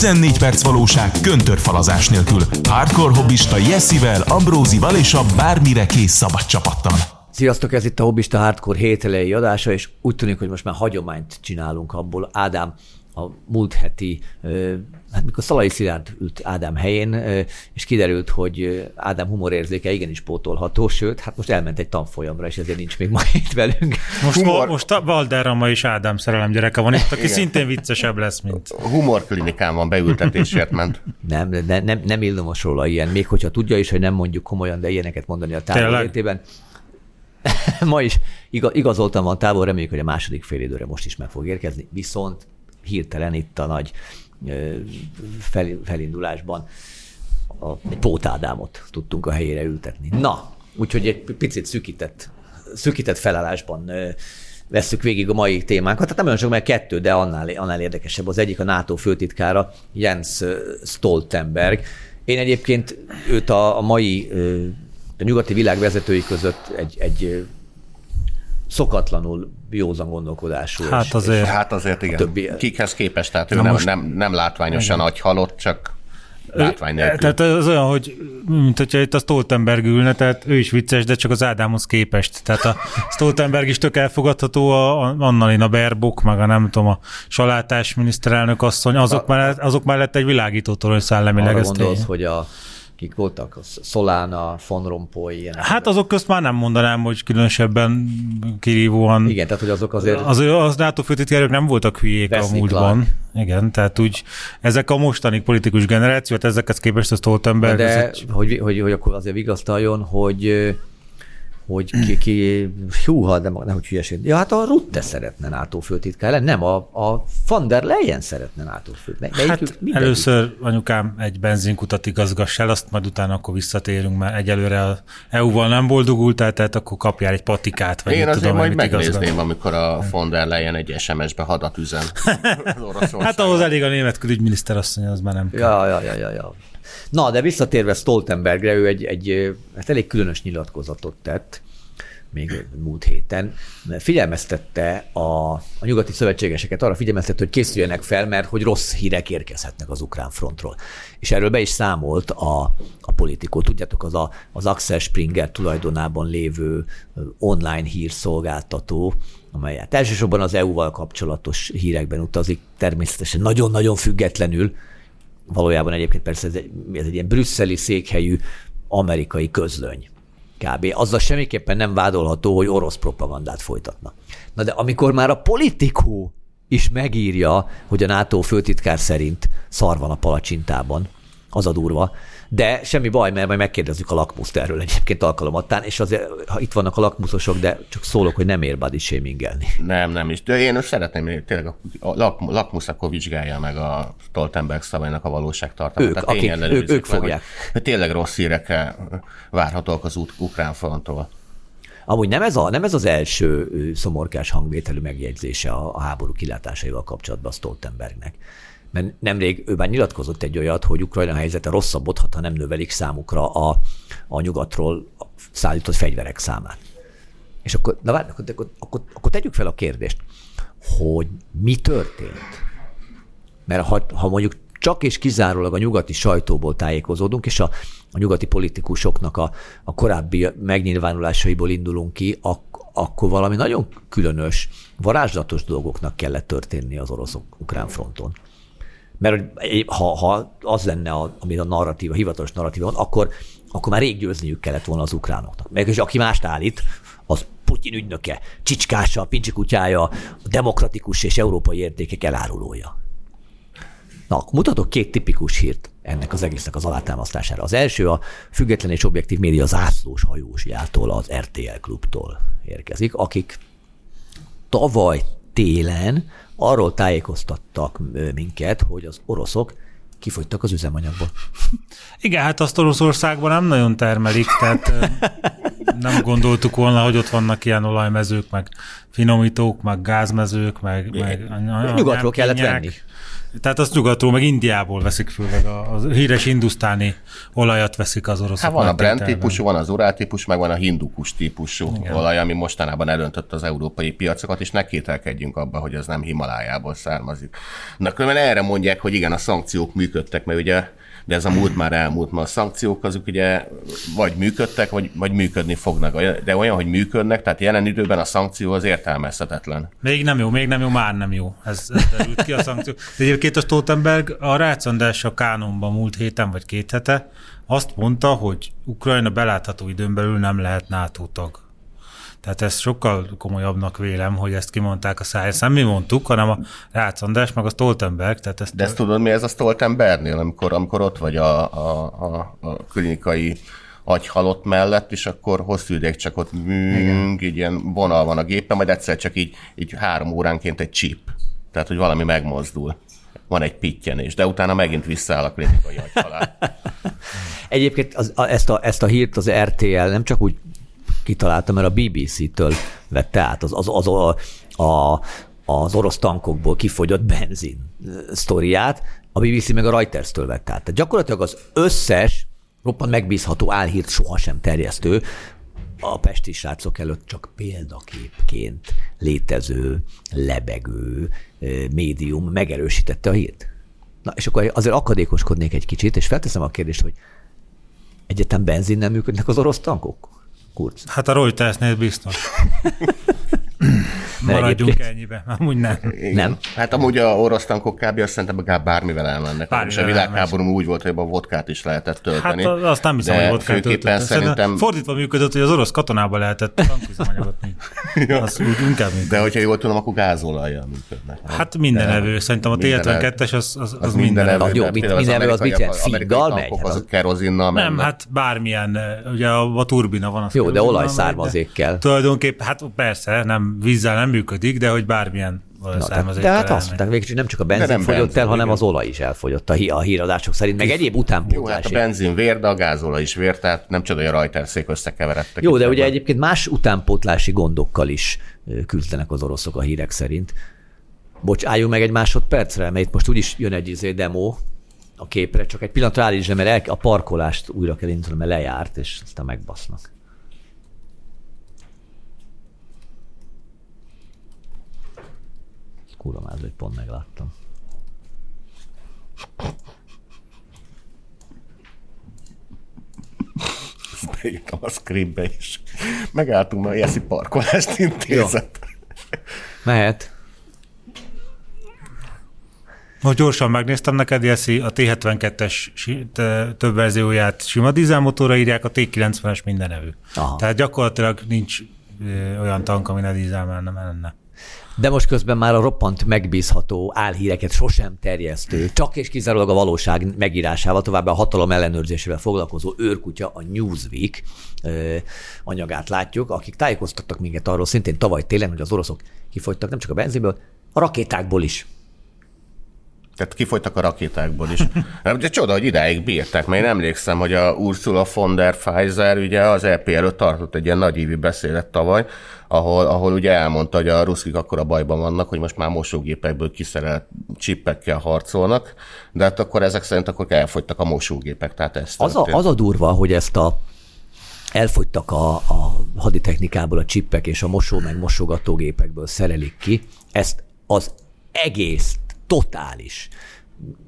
14 perc valóság köntörfalazás nélkül. Hardcore hobbista Jessivel, Ambrózival és a bármire kész szabad csapattal. Sziasztok, ez itt a Hobbista Hardcore hételei adása, és úgy tűnik, hogy most már hagyományt csinálunk abból. Ádám a múlt heti, mikor Szalai Szilárd ült Ádám helyén, és kiderült, hogy Ádám humorérzéke igenis pótolható, sőt, hát most elment egy tanfolyamra, és ezért nincs még ma itt velünk. Most a Balderra ma is Ádám szerelem gyereke van itt, aki igen, szintén viccesebb lesz, mint... Humorklinikán van, beültetésért ment. Nem illomos róla ilyen, még hogyha tudja is, hogy nem mondjuk komolyan, de ilyeneket mondani a távollétében. Ma is igazoltan van távol, reméljük, hogy a második fél időre most is meg fog érkezni, viszont hirtelen itt a nagy felindulásban egy Pótádámot tudtunk a helyére ültetni. Na, úgyhogy egy picit szűkített felállásban vesszük végig a mai témánkat. Hát nem olyan sok, mert kettő, de annál érdekesebb. Az egyik a NATO főtitkára, Jens Stoltenberg. Én egyébként őt a mai a nyugati világ vezetői között egy szokatlanul józan gondolkodású. Hát azért igen. Többi... Kikhez képest, tehát ő nem látványosan igen, agyhalott, csak látvány nélkül. Tehát az olyan, hogy mint hogyha itt a Stoltenberg ülne, tehát ő is vicces, de csak az Ádámhoz képest. Tehát a Stoltenberg is tök elfogadható, a Annalina Baerbock, meg a nem tudom, a salátás miniszterelnök asszony, azok mellett egy világítótorony szellemileg. Arra gondolsz, hogy kik voltak? Solana, von Rompuy, ilyen. Hát azok közt már nem mondanám, hogy különösebben kirívóan. Igen, tehát hogy azok azért... Az NATO főtitkárok nem voltak hülyék a múltban. Igen, tehát úgy ezek a mostani politikus generációt, ezekhez képest a Stoltenberg... De egy... hogy akkor azért vigasztaljon, hogy ki húha, de nehogy hülyeség. Ja, hát a Rutte szeretne NATO főtitkár lenni, nem a von der Leyen szeretne NATO főtitkár. Hát először, anyukám, egy benzinkutat igazgass el, azt majd utána akkor visszatérünk, mert egyelőre a EU-val nem boldogultál, tehát akkor kapjál egy patikát. Vagy én azért majd megnézném, amikor a von der Leyen egy SMS-be hadat üzen. Hát ahhoz elég a német külügyminiszter asszony, az már nem kell. Ja. Na, de visszatérve Stoltenbergre, ő egy elég különös nyilatkozatot tett még múlt héten. Figyelmeztette a nyugati szövetségeseket, arra figyelmeztette, hogy készüljenek fel, mert hogy rossz hírek érkezhetnek az ukrán frontról. És erről be is számolt a Politikó. Tudjátok, az Axel Springer tulajdonában lévő online hírszolgáltató, amelyet elsősorban az EU-val kapcsolatos hírekben utazik, természetesen nagyon-nagyon függetlenül. Valójában egyébként persze ez egy ilyen brüsszeli székhelyű amerikai közlöny kb. Azzal semmiképpen nem vádolható, hogy orosz propagandát folytatna. Na de amikor már a Politikó is megírja, hogy a NATO főtitkár szerint szar van a palacsintában, az a durva, de semmi baj, mert majd megkérdezzük a lakmuszt erről egyébként alkalomattán, és azért itt vannak a lakmuszosok, de csak szólok, hogy nem ér body shamingelni. Nem is. De én szeretném, tényleg a lakmusz akkor vizsgálja meg a Stoltenberg szavainak a valóságtartalmát. Ők fogják. Hogy tényleg rossz hírekkel várhatóak az ukrán fronttól. Amúgy nem ez az első szomorkás hangvételű megjegyzése a háború kilátásaival kapcsolatban a Stoltenbergnek. Mert nemrég ő már nyilatkozott egy olyat, hogy Ukrajna helyzete rosszabbodhat, ha nem növelik számukra a nyugatról szállított fegyverek számát. És akkor, na várj, akkor tegyük fel a kérdést, hogy mi történt? Mert ha mondjuk csak és kizárólag a nyugati sajtóból tájékozódunk, és a nyugati politikusoknak a korábbi megnyilvánulásaiból indulunk ki, akkor valami nagyon különös, varázslatos dolgoknak kellett történni az orosz-ukrán fronton. Mert ha az lenne, ami a hivatalos narratíva van, akkor már rég győzniük kellett volna az ukránoknak. Meg és aki mást állít, az Putyin ügynöke, csicskása, pincsikutyája, a demokratikus és európai értékek elárulója. Na, akkor mutatok két tipikus hírt ennek az egésznek az alátámasztására. Az első a független és objektív média zászlós hajósjától, az RTL Klubtól érkezik, akik tavaly télen arról tájékoztattak minket, hogy az oroszok kifogytak az üzemanyagból. Igen, hát azt Oroszországban nem nagyon termelik, tehát nem gondoltuk volna, hogy ott vannak ilyen olajmezők, meg finomítók, meg gázmezők, meg nyugatról kellett venni. Tehát azt nyugatról, meg Indiából veszik főleg, a híres hindusztáni olajat veszik az oroszok. Hát van a Brent típusú, van az Urál típusú, meg van a hindukus típusú olaj, ami mostanában elöntött az európai piacokat, és ne kételkedjünk abban, hogy az nem Himalájából származik. Na különben erre mondják, hogy igen, a szankciók működtek, mert ugye, de ez a múlt már elmúlt, mert a szankciók azok ugye vagy működtek, vagy működni fognak. De olyan, hogy működnek, tehát jelen időben a szankció az értelmezhetetlen. Még nem jó, már nem jó. Ez derült ki a szankció. De egyébként a Stoltenberg a Rácz András a Kánonban múlt héten vagy két hete azt mondta, hogy Ukrajna belátható időn belül nem lehet NATO tag. Tehát ezt sokkal komolyabbnak vélem, hogy ezt kimondták a száját. Nem mi mondtuk, hanem a Rácz András, meg a Stoltenberg. Tehát ezt... De ezt tudod, mi ez a Stoltenbergnél, amikor ott vagy a klinikai agyhalott mellett, és akkor hosszú ideig csak ott így ilyen vonal van a gépen, majd egyszer csak így 3 óránként egy csíp. Tehát, hogy valami megmozdul. Van egy pittyenés, de utána megint visszáll a klinikai agyhalál. Egyébként ezt a hírt az RTL nem csak úgy kitaláltam, mert a BBC-től vette át az orosz tankokból kifogyott benzin sztoriát, a BBC meg a Reuters-től vette át. Tehát gyakorlatilag az összes roppant megbízható álhírt sohasem terjesztő, a pesti srácok előtt csak példaképként létező, lebegő médium megerősítette a hírt. Na, és akkor azért akadékoskodnék egy kicsit, és felteszem a kérdést, hogy egyetem benzin nem működnek az orosz tankok? Kurz. Hát a Reutersnél biztos. Maradjunk ennyibe, amúgy nem. Hát amúgy a orosz tankok kb. Azt szerintem bármivel elmennek. És a világháború úgy volt, hogy a vodkát is lehetett tölteni. Hát azt nem hiszem, hogy vodkát tölteni. Szerintem... Fordítva működött, hogy az orosz katonába lehetett tanküzemanyagot nyitni. De hogyha jól tudom, akkor gázolajjal működnek. Hát minden evő. Szerintem a T-72-es az minden evő. Jó, minden evő az mit jelent? Sziggal megy? Azok kerozinnal mennek. Nem, hát bármilyen. Ugye a turbina van. Jó, de olajszármazékkel. Tulajdonképpen, hát persze, nem vízzel nem működik, de hogy bármilyen olajszármazékkel. De hát azt mondták végül, hogy nem csak a benzin fogyott el, hanem az olaj is elfogyott a híradások szerint, meg egyéb utánpótlás. Jó, hát a benzin vér, de a gázolaj is vér, tehát nem csoda, hogy a Reutersék összekeveredtek. Jó, de ugye egyébként más utánpótlási gondokkal is küzdenek az oroszok a hírek szerint. Bocs, álljunk meg egy másodpercre, mert itt most úgyis jön egy demo a képre, csak egy pillanatra állítsd, mert a parkolást újra kell indítani, mert lejárt, és aztán megbasznak. Uramázó, hogy pont megláttam. Ezt beírtam a scriptbe is. Megálltunk, mert Jeszi parkolást intézett. Jó. Mehet. Most gyorsan megnéztem neked, Jeszi, a T-72-es több verzióját sima dízelmotorra írják, a T-90-es minden nevű. Aha. Tehát gyakorlatilag nincs olyan tank, ami ne dízelmel nem lenne. De most közben már a roppant megbízható álhíreket sosem terjesztő, csak és kizárólag a valóság megírásával, továbbá a hatalom ellenőrzésével foglalkozó őrkutya, a Newsweek anyagát látjuk, akik tájékoztattak minket arról szintén tavaly télen, hogy az oroszok kifogytak nem csak a benzinből, a rakétákból is. Tehát kifogytak a rakétákból is. De csoda, hogy idáig bírták, mert én emlékszem, hogy a Ursula von der Pfizer ugye az EP előtt tartott egy ilyen nagyívű beszédet tavaly, ahol ugye elmondta, hogy a ruszkik akkora bajban vannak, hogy most már mosógépekből kiszerelt csippekkel harcolnak, de hát akkor ezek szerint akkor elfogytak a mosógépek. Tehát ez az a durva, hogy ezt elfogytak a haditechnikából a csippek, és a mosó meg mosogatógépekből szerelik ki, ezt az egész totális.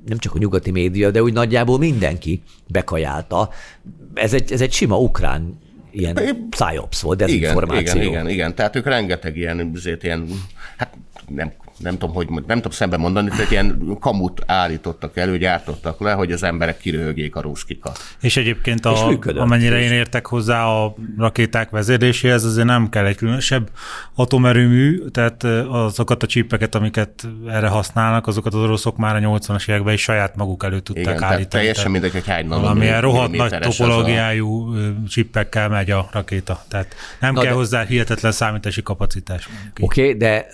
Nem csak a nyugati média, de úgy nagyjából mindenki bekajálta. Ez egy sima ukrán ilyen psyops volt, dezinformáció. Igen. Tehát ők rengeteg ilyen hát nem tudom szembe mondani, tehát ilyen kamut állítottak elő, gyártottak le, hogy az emberek kiröhögjék a ruszkikat. És egyébként, amennyire én értek hozzá a rakéták vezérléséhez, azért nem kell egy különösebb atomerőmű, tehát azokat a csípeket, amiket erre használnak, azokat az oroszok már a 80-as években is saját maguk elő tudták állítani. Igen, teljesen mindegy, hogy hány nanométeres. Valamilyen rohadt nagy topológiájú csípekkel megy a rakéta. Tehát nem kell hozzá hihetetlen számítási kapacitás. Oké, de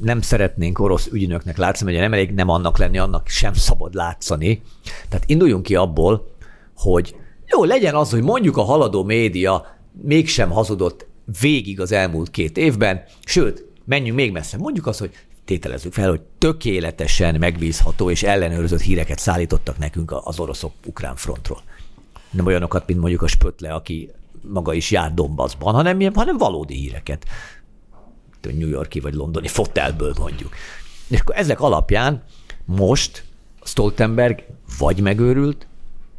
nem szeretnénk orosz ügynöknek látszani, mert nem elég nem annak lenni, annak sem szabad látszani. Tehát induljunk ki abból, hogy jó, legyen az, hogy mondjuk a haladó média mégsem hazudott végig az elmúlt 2 évben, sőt, menjünk még messze. Mondjuk azt, hogy tételezzük fel, hogy tökéletesen megbízható és ellenőrzött híreket szállítottak nekünk az oroszok ukrán frontról. Nem olyanokat, mint mondjuk a Spötle, aki maga is jár Donbassban, hanem valódi híreket. New Yorki vagy londoni fotelből mondjuk. És akkor ezek alapján most Stoltenberg vagy megőrült,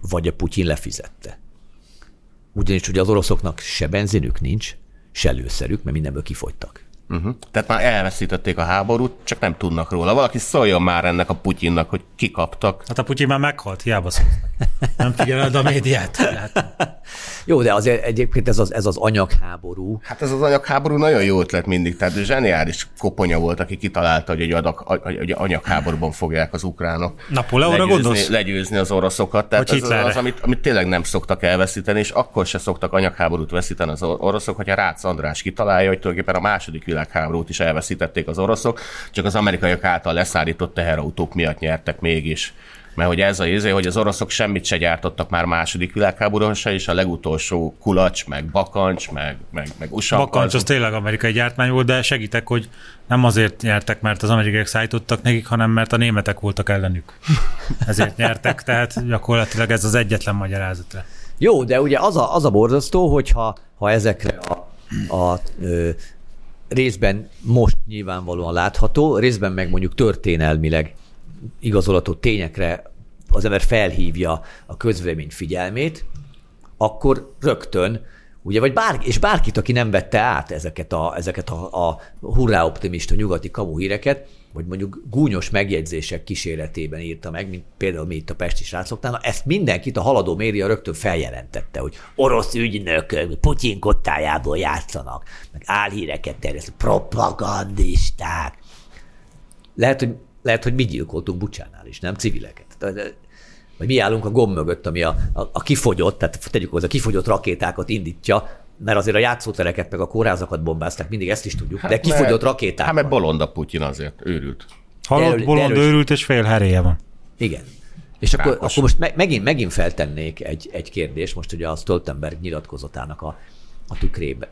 vagy a Putyin lefizette. Ugyanis ugye az oroszoknak se benzinük nincs, se lőszerük, mert mindenből kifogytak. Uh-huh. Tehát már elveszítették a háborút, csak nem tudnak róla. Valaki szóljon már ennek a Putyinnak, hogy kikaptak. Hát a Putyin már meghalt, hiába szóltak. Nem figyeled a médiát. Jó, de azért egyébként ez az anyagháború. Hát ez az anyagháború nagyon jó ötlet mindig. Tehát zseniális koponya volt, aki kitalálta, hogy egy anyagháborúban fogják az ukránok. Napóleonra gondolsz? Legyőzni az oroszokat. Tehát ez az, amit tényleg nem szoktak elveszíteni, és akkor se szoktak anyagháborút veszíteni az oroszok, hogyha Rácz András kitalálja, hogy tulajdonképpen a második világháborút is elveszítették az oroszok, csak az amerikaiak által leszállított teherautók miatt nyertek mégis. Mert hogy ez a izé, hogy az oroszok semmit se gyártottak már második világháborúban se, és a legutolsó kulacs, meg bakancs, meg usankasz. Bakancs az tényleg amerikai gyártmány volt, de segítek, hogy nem azért nyertek, mert az amerikaiak szállítottak nekik, hanem mert a németek voltak ellenük. Ezért nyertek, tehát gyakorlatilag ez az egyetlen magyarázatra. Jó, de ugye az a borzasztó, hogyha ezekre a részben most nyilvánvalóan látható, részben meg mondjuk történelmileg igazolható tényekre az ember felhívja a közvélemény figyelmét, akkor rögtön, ugye, vagy bárkit, aki nem vette át ezeket a hurráoptimista nyugati kamuhíreket, vagy mondjuk gúnyos megjegyzések kíséretében írta meg, mint például mi itt a pesti srácoknál, ezt mindenkit a haladó média rögtön feljelentette, hogy orosz ügynökök Putyin kottájából játszanak, meg álhíreket terjesztő, propagandisták. Lehet, hogy mi gyilkoltunk Bucsánál is, nem? Civileket. Vagy mi állunk a gomb mögött, ami a kifogyott, tehát tegyük hozzá, a kifogyott rakétákat indítja, mert azért a játszótereket meg a kórházakat bombázták, mindig ezt is tudjuk, de kifogyott rakéták. Hát mert bolond a Putyin azért, őrült. Halott, bolond, őrült, és fél heréje van. Igen. És akkor most megint feltennék egy kérdést, most ugye a Stoltenberg nyilatkozatának a tükrében,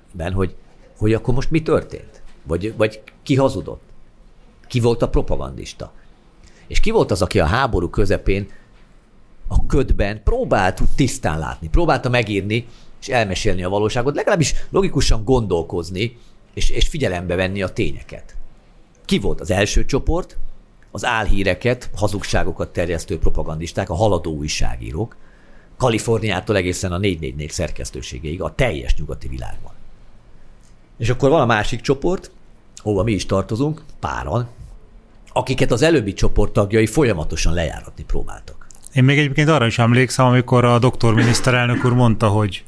hogy akkor most mi történt? Vagy ki hazudott? Ki volt a propagandista? És ki volt az, aki a háború közepén a ködben próbált tisztán látni, próbálta megírni és elmesélni a valóságot, legalábbis logikusan gondolkozni és figyelembe venni a tényeket? Ki volt az első csoport? Az álhíreket, hazugságokat terjesztő propagandisták, a haladó újságírók, Kaliforniától egészen a 444 szerkesztőségéig, a teljes nyugati világban. És akkor van a másik csoport, ahova mi is tartozunk, páran, akiket az előbbi csoporttagjai folyamatosan lejáratni próbáltak. Én még egyébként arra is emlékszem, amikor a doktor miniszterelnök úr mondta, hogy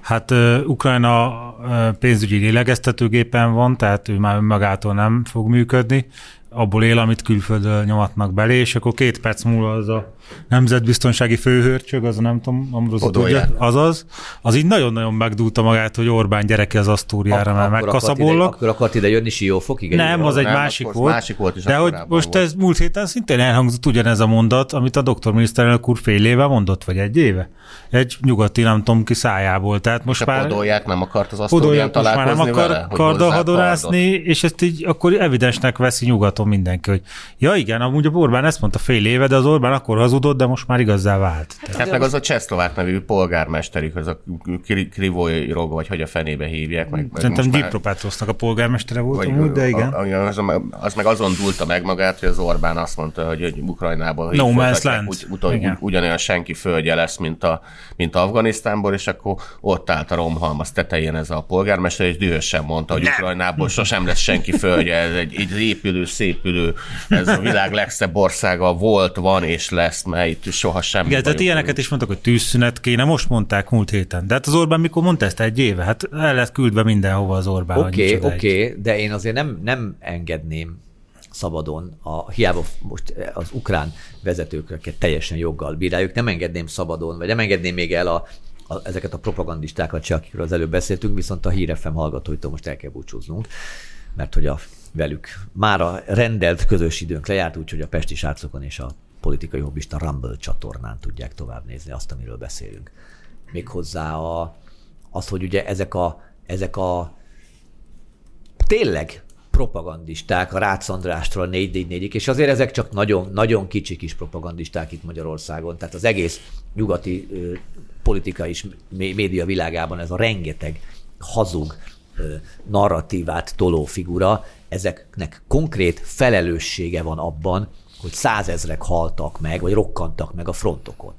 hát Ukrajna pénzügyi lélegeztetőgépen van, tehát ő már önmagától nem fog működni, abból él, amit külföldön nyomatnak belé, és akkor 2 perc múlva az a nemzetbiztonsági főhőrcsög, az a nem tudom, Ambrozot tudja, az így nagyon-nagyon megdúlta magát, hogy Orbán gyereke az Asztóriára, mert megkaszabollak. Akkor akart ide jönni Siófok, igen. Nem, az egy másik volt is, de hogy most volt. Ez múlt héten szintén elhangzott ugyanez a mondat, amit a doktor miniszterelnök úr fél éve mondott, vagy egy éve. Egy nyugati, nem tudom ki szájából. Tehát most már Podolját nem akart az Asztórián találkozni vele, hogy karddal hadorászni, és ezt így akkor evidensnek veszi nyugaton mindenki, hogy ja igen, amúgy a Orbán ezt mondta fél éve, de az Orbán akkor hazudott, de most már igazzá vált. Hát meg az a csehszlovák nevű polgármesterük, az a Krivói Rogo, vagy hogy a fenébe hívják. Szerintem Dnyipropetrovszknak a polgármestere volt amúgy, de igen. Az meg azon dúlta meg magát, hogy az Orbán azt mondta, hogy Ukrajnából ugyanolyan senki földje lesz, mint Afganisztánból, és akkor ott állt a romhalmaz tetején ez a polgármester, és dühösen mondta, hogy Ukrajnából sosem lesz senki földje, ez egy épülő, ez a világ legszebb országa volt, van és lesz, mert itt soha semmi. Igen, tehát ilyeneket is mondtak, hogy tűzszünet kéne, most mondták múlt héten. De hát az Orbán mikor mondta ezt, egy éve? Hát el lett küldve mindenhova az Orbán. Oké, de én azért nem engedném szabadon, hiába most az ukrán vezetőket teljesen joggal bíráljuk, nem engedném szabadon, vagy nem engedném még el ezeket a propagandistákat se, akikről az előbb beszéltünk, viszont a Hír FM hallgatóitól most el kell búcsúznunk, mert hogy velük már a rendelt közös időnk lejárt, úgyhogy a pesti srácokon és a politikai hobbista Rumble csatornán tudják tovább nézni azt, amiről beszélünk. Méghozzá az, hogy ugye ezek a tényleg propagandisták, a Rácz Andrástól a 444-ig, és azért ezek csak nagyon, nagyon kicsi kis propagandisták itt Magyarországon. Tehát az egész nyugati politika és média világában ez a rengeteg hazug narratívát toló figura, ezeknek konkrét felelőssége van abban, hogy 100 000 haltak meg, vagy rokkantak meg a frontokon.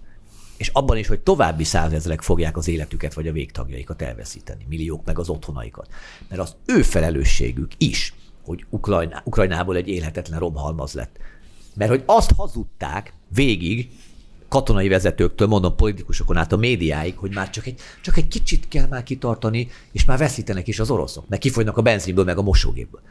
És abban is, hogy további 100 000 fogják az életüket, vagy a végtagjaikat elveszíteni, milliók meg az otthonaikat. Mert az ő felelősségük is, hogy Ukrajnából egy élhetetlen romhalmaz lett. Mert hogy azt hazudták végig, katonai vezetőktől, mondom, politikusokon át a médiáig, hogy már csak egy kicsit kell már kitartani, és már veszítenek is az oroszok, meg kifogynak a benzinből, meg a mosógépből.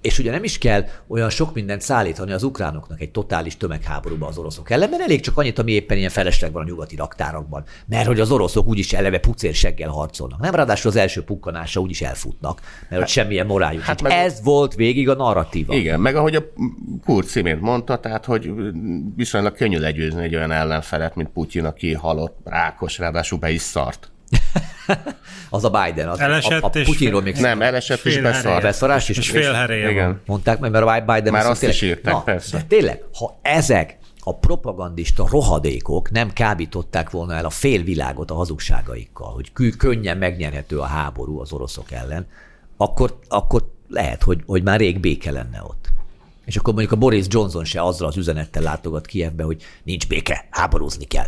És ugye nem is kell olyan sok mindent szállítani az ukránoknak egy totális tömegháborúba az oroszok ellen, mert elég csak annyit, ami éppen ilyen felesleg van a nyugati raktárakban, mert hogy az oroszok úgyis eleve pucérseggel harcolnak. Nem, ráadásul az első pukkanásra úgyis elfutnak, mert ott semmilyen moráljuk. Hát meg... Ez volt végig a narratíva. Igen, meg ahogy a Kurz imént mondta, tehát hogy viszonylag könnyű legyőzni egy olyan ellenfelet, mint Putyin, aki halott, rákos, ráadásul be is szart. Az a Biden, az a Putyinról még... Nem, elesett és beszart. Beszarás is. És félheréje. Mondták meg, mert a Biden... Már azt is írták, na, persze. Tényleg, ha ezek a propagandista rohadékok nem kábították volna el a félvilágot a hazugságaikkal, hogy könnyen megnyerhető a háború az oroszok ellen, akkor lehet, hogy már rég béke lenne ott. És akkor mondjuk a Boris Johnson se azzal az üzenettel látogat Kijevbe, hogy nincs béke, háborúzni kell.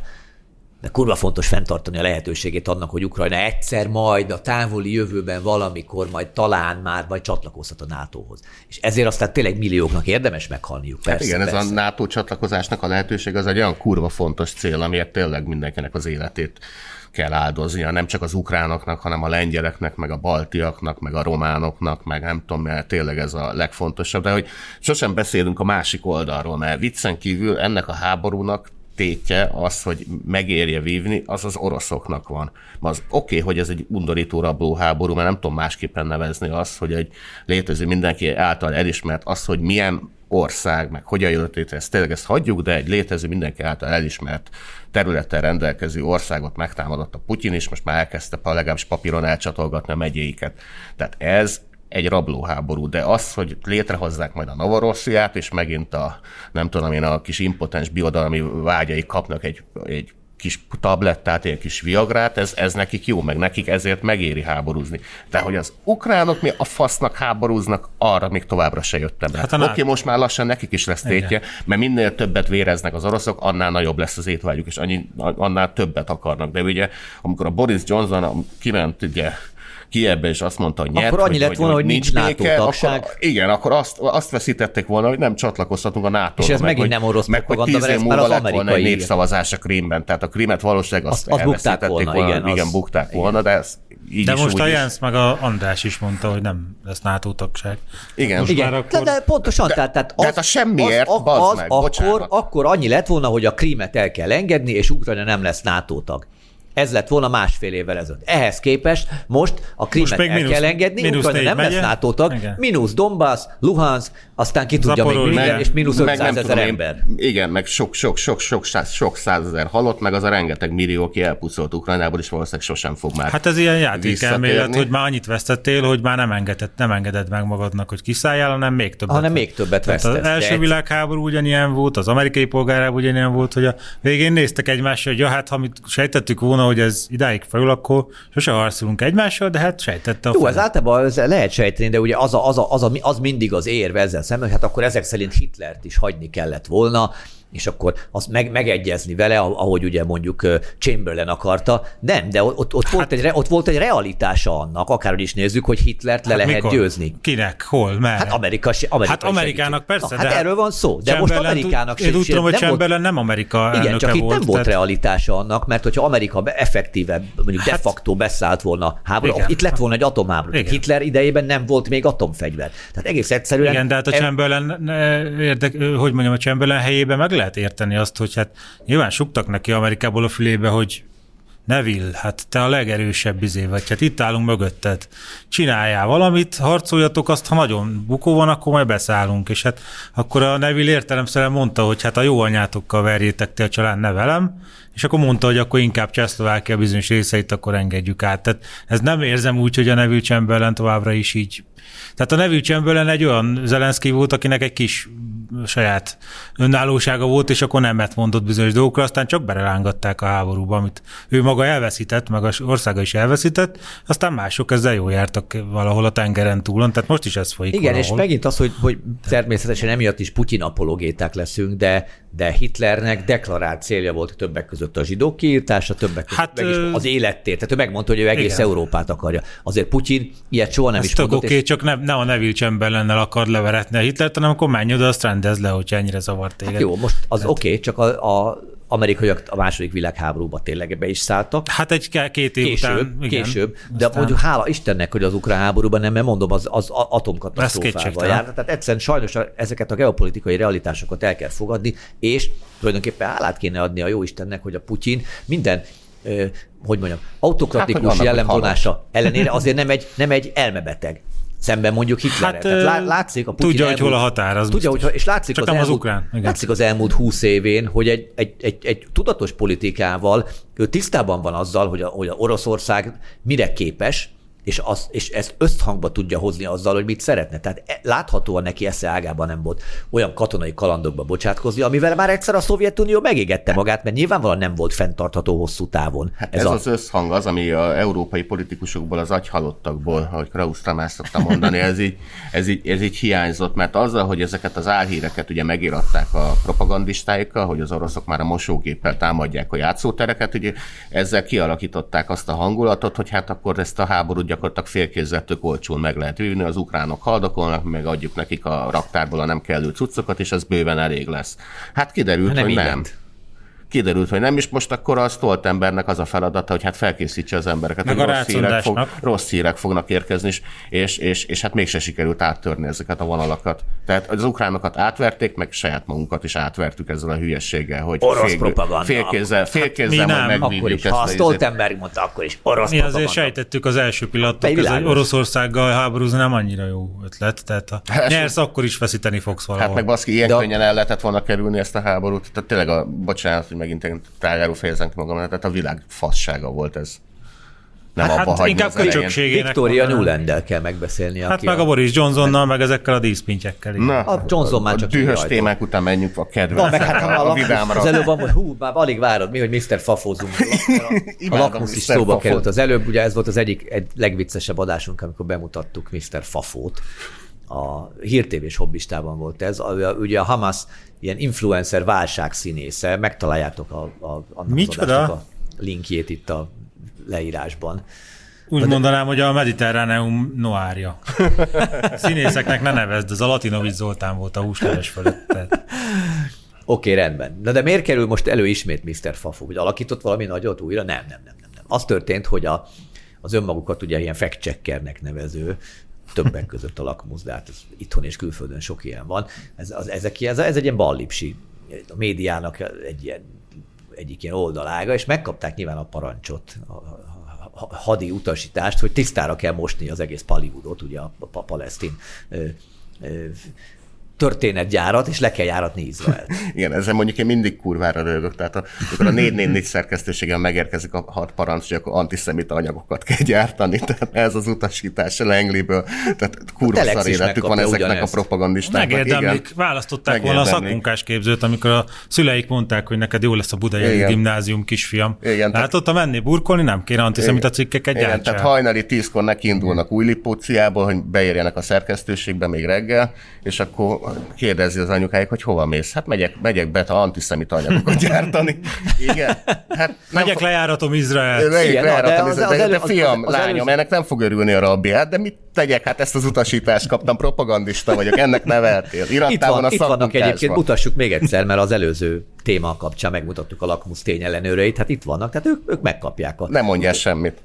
De kurva fontos fenntartani a lehetőségét annak, hogy Ukrajna egyszer majd a távoli jövőben valamikor majd talán már majd csatlakozhat a NATO-hoz. És ezért aztán tényleg millióknak érdemes meghalniuk. Persze, hát igen, persze. Ez a NATO csatlakozásnak a lehetőség az egy olyan kurva fontos cél, amiért tényleg mindenkinek az életét kell áldoznia, nem csak az ukránoknak, hanem a lengyeleknek, meg a baltiaknak, meg a románoknak, meg nem tudom, mert tényleg ez a legfontosabb. De hogy sosem beszélünk a másik oldalról, mert viccen kívül ennek a háborúnak tétje az, hogy megérje vívni, az az oroszoknak van. Oké, hogy ez egy undorító rabló háború, mert nem tudom másképpen nevezni azt, hogy egy létező mindenki által elismert az, hogy milyen ország, meg hogyan jött létre, ezt tényleg ezt hagyjuk, de egy létező mindenki által elismert területen rendelkező országot megtámadott a Putyin, és most már elkezdte legalábbis papíron elcsatolgatni a megyéiket. Tehát ez egy rablóháború, de az, hogy létrehozzák majd a Novorossziát, és megint a, nem tudom én, a kis impotens birodalmi vágyai kapnak egy kis tablettát, egy kis viagrát, ez nekik jó, meg nekik ezért megéri háborúzni. De hogy az ukránok mi a fasznak háborúznak, arra még továbbra se jöttem el. Hát Oké, most már lassan nekik is lesz tétje, igen. Mert minél többet véreznek az oroszok, annál nagyobb lesz az étvágyuk, és annál többet akarnak. De ugye, amikor a Boris Johnson kiment, ugye, Kijevbe, és azt mondta, hogy nyert, hogy nincs NATO-tagság. Igen, akkor azt veszítették volna, hogy nem csatlakozhatunk a NATO-ra. És ez megint nem orosz propaganda, mert ez már az amerikai. Meg hogy 10 év múlva lett volna egy népszavazás a Krímben, tehát a Krímet valószínűleg azt elveszítették volna. Igen, bukták volna, de ez így de is. De most a Jens meg a András is mondta, hogy nem lesz NATO-tagság. Igen. Akkor... De pontosan, tehát a semmiért, bazd meg, bocsánat. Akkor annyi lett volna, hogy a Krímet el kell engedni, és Ukrajna nem lesz NATO-tag. Ez lett volna másfél évvel ezelőtt. Ehhez képest most a Krímet kell engedni, Ukrajna nem lesz NATO-tag, mínusz Donbass, Luhansk, aztán ki tudja még minden, és mínusz 500 000 ember. Igen, meg sok százezer halott, meg az a rengeteg millió, aki elpucolt Ukrajnából, és valószínűleg sosem fog már. Hát ez ilyen játékelmélet, hogy már annyit vesztettél, hogy már nem engedett meg magadnak, hogy kiszálljál, hanem még többet. Tehát az első világháború ugyanilyen volt, az amerikai polgárháború ugyanilyen volt, hogy a végén néztek egymásra, hogy ja, hát ha mi sejtettük volna, hogy ez idáig felül, akkor sose harcolunk egymással, de hát sejtette a felül. Jó, ez általában lehet sejteni, de ugye az mindig az érv ezzel szemben, hogy hát akkor ezek szerint Hitlert is hagyni kellett volna, és akkor azt megegyezni vele, ahogy ugye mondjuk Chamberlain akarta. Nem, de ott volt egy realitása annak, akárhogy is nézzük, hogy Hitlert lehet győzni. Kinek? Hol? Merre? Hát Amerikának persze. Hát erről van szó, de most Amerikának sem. Én úgy tudom, hogy Chamberlain nem Amerika elnöke volt. Igen, csak itt nem volt realitása annak, mert hogyha Amerika effektíve, mondjuk de facto beszállt volna háború, itt lett volna egy atomháború. Hitler idejében nem volt még atomfegyver. Tehát egész egyszerűen... Igen, de hát a Chamberlain helyében meg lehet érteni azt, hogy hát nyilván suktak neki Amerikából a fülébe, hogy Neville, hát te a legerősebb izé vagy, hát itt állunk mögötted, csináljál valamit, harcoljatok azt, ha nagyon bukó van, akkor majd beszállunk, és hát akkor a Neville értelemszerűen mondta, hogy hát a jó anyátokkal verjétek ti a család, ne velem, és akkor mondta, hogy akkor inkább Csehszlovákia bizonyos részeit akkor engedjük át. Tehát ez nem érzem úgy, hogy a Neville Chamberlain továbbra is így. Tehát a Neville Chamberlain egy olyan Zelenszkij volt, akinek egy kis saját önállósága volt, és akkor nemet mondott bizonyos dolgokra, aztán csak berelángatták a háborúba, amit ő maga elveszített, meg az országa is elveszített, aztán mások ezzel jól jártak valahol a tengeren túlon, tehát most is ez folyik. Igen, valahol. És megint az, hogy természetesen emiatt is Putyin apologéták leszünk, de Hitlernek deklarált célja volt többek között a zsidók kiirtása, többek között hát, meg is az élettért. Tehát ő megmondta, hogy ő egész igen. Európát akarja. Azért Putyin ilyet soha nem ez is mondott. Oké, és... csak ne a Neville Chamberlainnel akar leveretni a Hitlert, hanem akkor menj oda, azt rendezd le, hogyha ennyire zavart téged. Hát jó, most az hát... oké, csak a amerikaiak a második világháborúba tényleg be is szálltak. Hát két év után. Később, igen, de aztán... mondjuk hála Istennek, hogy az ukrán háborúban nem, mert mondom, az atomkatasztrófával jár. Tehát egyszerűen sajnos ezeket a geopolitikai realitásokat el kell fogadni, és tulajdonképpen hálát kéne adni a jó Istennek, hogy a Putyin minden, autokratikus jellemvonása ellenére azért nem egy elmebeteg. Szemben mondjuk Hitlerre. Hát, tehát látszik a Putyin tudja, hogy hol a határ, az tudja, hogy, és látszik az, ukrán. Igen. Látszik az elmúlt 20 évén, hogy egy tudatos politikával ő tisztában van azzal, hogy a Oroszország mire képes, és ezt összhangba tudja hozni azzal, hogy mit szeretne. Tehát láthatóan neki esze ágában nem volt olyan katonai kalandokba bocsátkozni, amivel már egyszer a Szovjetunió megégette magát, mert nyilvánvalóan nem volt fenntartható hosszú távon. Hát ez az összhang az, ami a európai politikusokból, az agyhalottakból, ahogy Krausz Tamás szokta mondani, ez így hiányzott, mert azzal, hogy ezeket az álhíreket ugye megíratták a propagandistáikkal, hogy az oroszok már a mosógéppel támadják a játszótereket, ugye ezzel kialakították azt a hangulatot, hogy hát akkor ezt a háborút gyakorlatilag félkézzel tök olcsón meg lehet vívni, az ukránok haldokolnak, meg adjuk nekik a raktárból a nem kellő cuccokat, és ez bőven elég lesz. Hát kiderült, hogy nem. Kiderült, hogy nem, és most akkor a Stoltenbergnek az a feladata, hogy hát felkészítse az embereket, meg hogy rossz hírek fognak érkezni, és hát mégse sikerült áttörni ezeket a vonalakat. Tehát az ukránokat átverték, meg saját magunkat is átvertük ezzel a hülyességgel, hogy félkézzel hát megvívjuk ezt. Ha a Stoltenberg mondta, akkor is orosz propaganda. Mi azért sejtettük az első pillanattól, hogy Oroszországgal háborúzni nem annyira jó ötlet, tehát ha nyersz, akkor is veszíteni fogsz valahol. Hát meg baszki, ilyen könnyen el lehetett volna kerülni ezt a háborút, tehát tényleg bocsánat, megint tárgyaló fejezem ki magam, tehát a világ fassága volt ez. Nem hát abba hagyni az elején. Victoria Newlanddel kell megbeszélni. Hát meg a Boris Johnsonnal, meg ezekkel a díszpintyekkel. Na, a Johnson már csak dühös témák után menjünk a kedvenc. Hát a vidámra. Az előbb van, hogy már alig várod, mi, hogy Mr. Fafózunk. A lakmusz is szóba került az előbb. Ugye ez volt az egyik legviccesebb adásunk, amikor bemutattuk Mr. Fafót. A hírtévés hobbistában volt ez. Ugye a Hamas ilyen influencer válságszínésze, megtaláljátok a linkjét itt a leírásban. Úgy mondanám, hogy a Mediterráneum noárja. Színészeknek ne nevezd, az a Latinovics Zoltán volt a húsleves fölött. Oké, rendben. Na de miért kerül most elő ismét Mr. Fafó? Hogy alakított valami nagyot újra? Nem. Az történt, hogy az önmagukat ugye ilyen fact-checkernek nevező, többek között a lakmusz, de hát itthon és külföldön sok ilyen van. Ez egy ilyen ballipsi, a médiának egyik ilyen oldalága, és megkapták nyilván a parancsot, a hadi utasítást, hogy tisztára kell mosni az egész Hollywoodot, ugye a palesztin történetgyárat, és le kell járatni Izraelt. Igen, ezzel mondjuk én mindig kurvára rögök, tehát amikor a 444 szerkesztőségen megérkezik a hat parancs, hogy akkor antiszemita anyagokat kell gyártani, tehát ez az utasítás a Langley-ből, tehát kurva szar életük van ezeknek a propagandistáknak. Megérdemlik, választották volna a szakmunkásképzőt, amikor a szüleik mondták, hogy neked jó lesz a budai gimnázium, kisfiam. Látod, ha menné burkolni, nem kéne antiszemita cikkeket gyártsál. Tehát hajnali 10-kor nekiindulnak Újlipóciából, hogy beérjenek a szerkesztőségbe még reggel, és akkor kérdezi az anyukájuk, hogy hova mész. Hát megyek beta antiszemita anyagokat gyártani. Igen. Hát megyek lejáratom Izraelt. De fiam, lányom, ennek nem fog örülni a rabbi, hát de mit tegyek, hát ezt az utasítást kaptam, propagandista vagyok, ennek neveltél. Irattában a szakmunkásban. Egyébként mutassuk még egyszer, mert az előző téma kapcsán megmutattuk a lakmusz tényellenőreit, hát itt vannak, tehát ők megkapják. Nem mondják semmit.